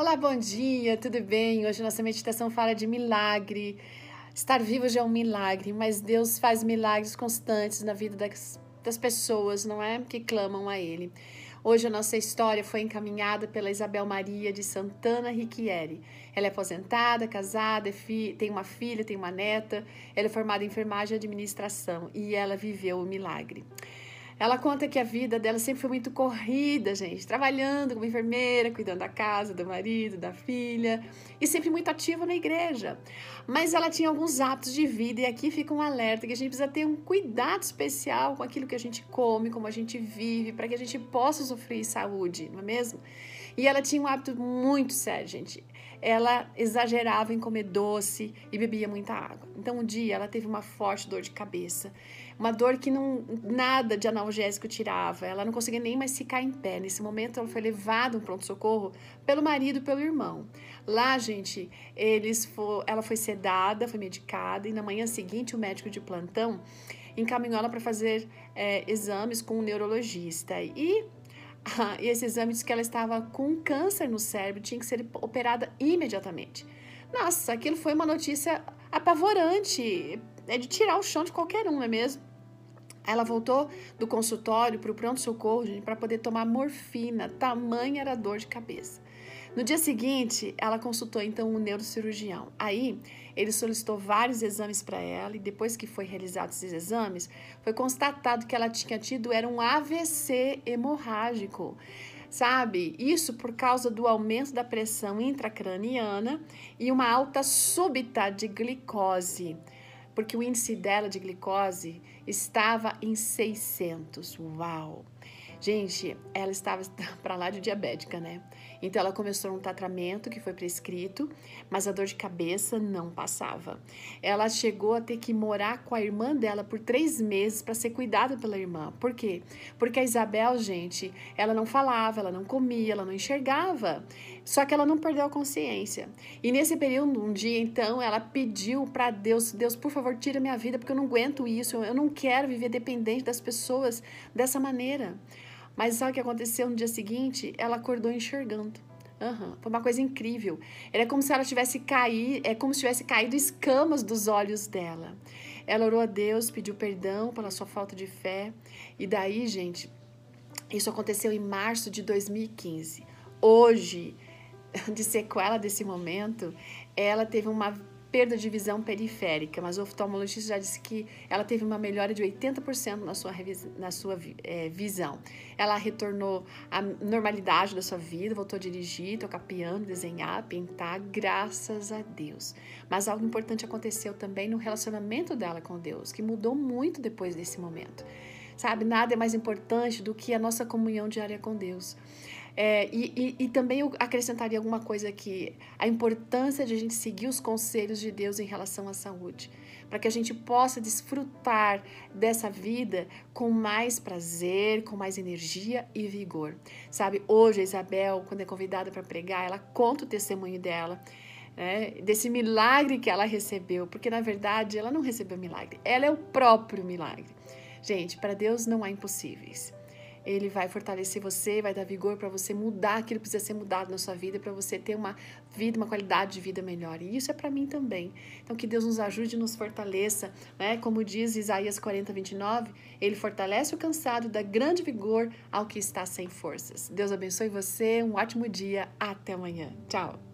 Olá, bom dia, tudo bem? Hoje nossa meditação fala de milagre. Estar vivo já é um milagre, mas Deus faz milagres constantes na vida das pessoas, não é? Que clamam a Ele. Hoje a nossa história foi encaminhada pela Isabel Maria de Santana Riquieri. Ela é aposentada, casada, tem uma filha, tem uma neta. Ela é formada em enfermagem e administração e ela viveu o milagre. Ela conta que a vida dela sempre foi muito corrida, gente, trabalhando como enfermeira, cuidando da casa, do marido, da filha, e sempre muito ativa na igreja. Mas ela tinha alguns hábitos de vida, e aqui fica um alerta que a gente precisa ter um cuidado especial com aquilo que a gente come, como a gente vive, para que a gente possa sofrer saúde, não é mesmo? E ela tinha um hábito muito sério, gente. Ela exagerava em comer doce e bebia muita água. Então, um dia, ela teve uma forte dor de cabeça, uma dor que nada de analgésico tirava. Ela não conseguia nem mais ficar em pé. Nesse momento, ela foi levada a um pronto-socorro pelo marido e pelo irmão. Lá, gente, ela foi sedada, foi medicada, e na manhã seguinte, o médico de plantão encaminhou ela para fazer exames com um neurologista. E esse exame disse que ela estava com câncer no cérebro, tinha que ser operada imediatamente. Nossa, aquilo foi uma notícia apavorante, é de tirar o chão de qualquer um, não é mesmo? Ela voltou do consultório para o pronto-socorro, gente, para poder tomar morfina, tamanha era a dor de cabeça. No dia seguinte, ela consultou então um neurocirurgião. Aí, ele solicitou vários exames para ela e depois que foi realizados esses exames, foi constatado que ela tinha tido um AVC hemorrágico. Sabe? Isso por causa do aumento da pressão intracraniana e uma alta súbita de glicose. Porque o índice dela de glicose estava em 600. Uau! Gente, ela estava para lá de diabética, né? Então, ela começou um tratamento que foi prescrito, mas a dor de cabeça não passava. Ela chegou a ter que morar com a irmã dela por 3 meses para ser cuidada pela irmã. Por quê? Porque a Isabel, gente, ela não falava, ela não comia, ela não enxergava. Só que ela não perdeu a consciência. E nesse período, um dia, então, ela pediu para Deus: Deus, por favor, tira minha vida, porque eu não aguento isso, eu não quero viver dependente das pessoas dessa maneira. Mas sabe o que aconteceu no dia seguinte? Ela acordou enxergando. Foi uma coisa incrível. Era como se ela tivesse caído escamas dos olhos dela. Ela orou a Deus, pediu perdão pela sua falta de fé. E daí, gente, isso aconteceu em março de 2015. Hoje, de sequela desse momento, ela teve uma perda de visão periférica, mas o oftalmologista já disse que ela teve uma melhora de 80% na sua visão. Ela retornou à normalidade da sua vida, voltou a dirigir, tocar piano, desenhar, pintar, graças a Deus. Mas algo importante aconteceu também no relacionamento dela com Deus, que mudou muito depois desse momento. Sabe, nada é mais importante do que a nossa comunhão diária com Deus. E também eu acrescentaria alguma coisa aqui, a importância de a gente seguir os conselhos de Deus em relação à saúde, para que a gente possa desfrutar dessa vida com mais prazer, com mais energia e vigor. Sabe, hoje a Isabel, quando é convidada para pregar, ela conta o testemunho dela, desse milagre que ela recebeu, porque na verdade ela não recebeu milagre, ela é o próprio milagre. Gente, para Deus não há impossíveis. Ele vai fortalecer você, vai dar vigor para você mudar aquilo que precisa ser mudado na sua vida, para você ter uma vida, uma qualidade de vida melhor. E isso é para mim também. Então, que Deus nos ajude e nos fortaleça, né? Como diz Isaías 40:29, ele fortalece o cansado, dá grande vigor ao que está sem forças. Deus abençoe você, um ótimo dia, até amanhã. Tchau!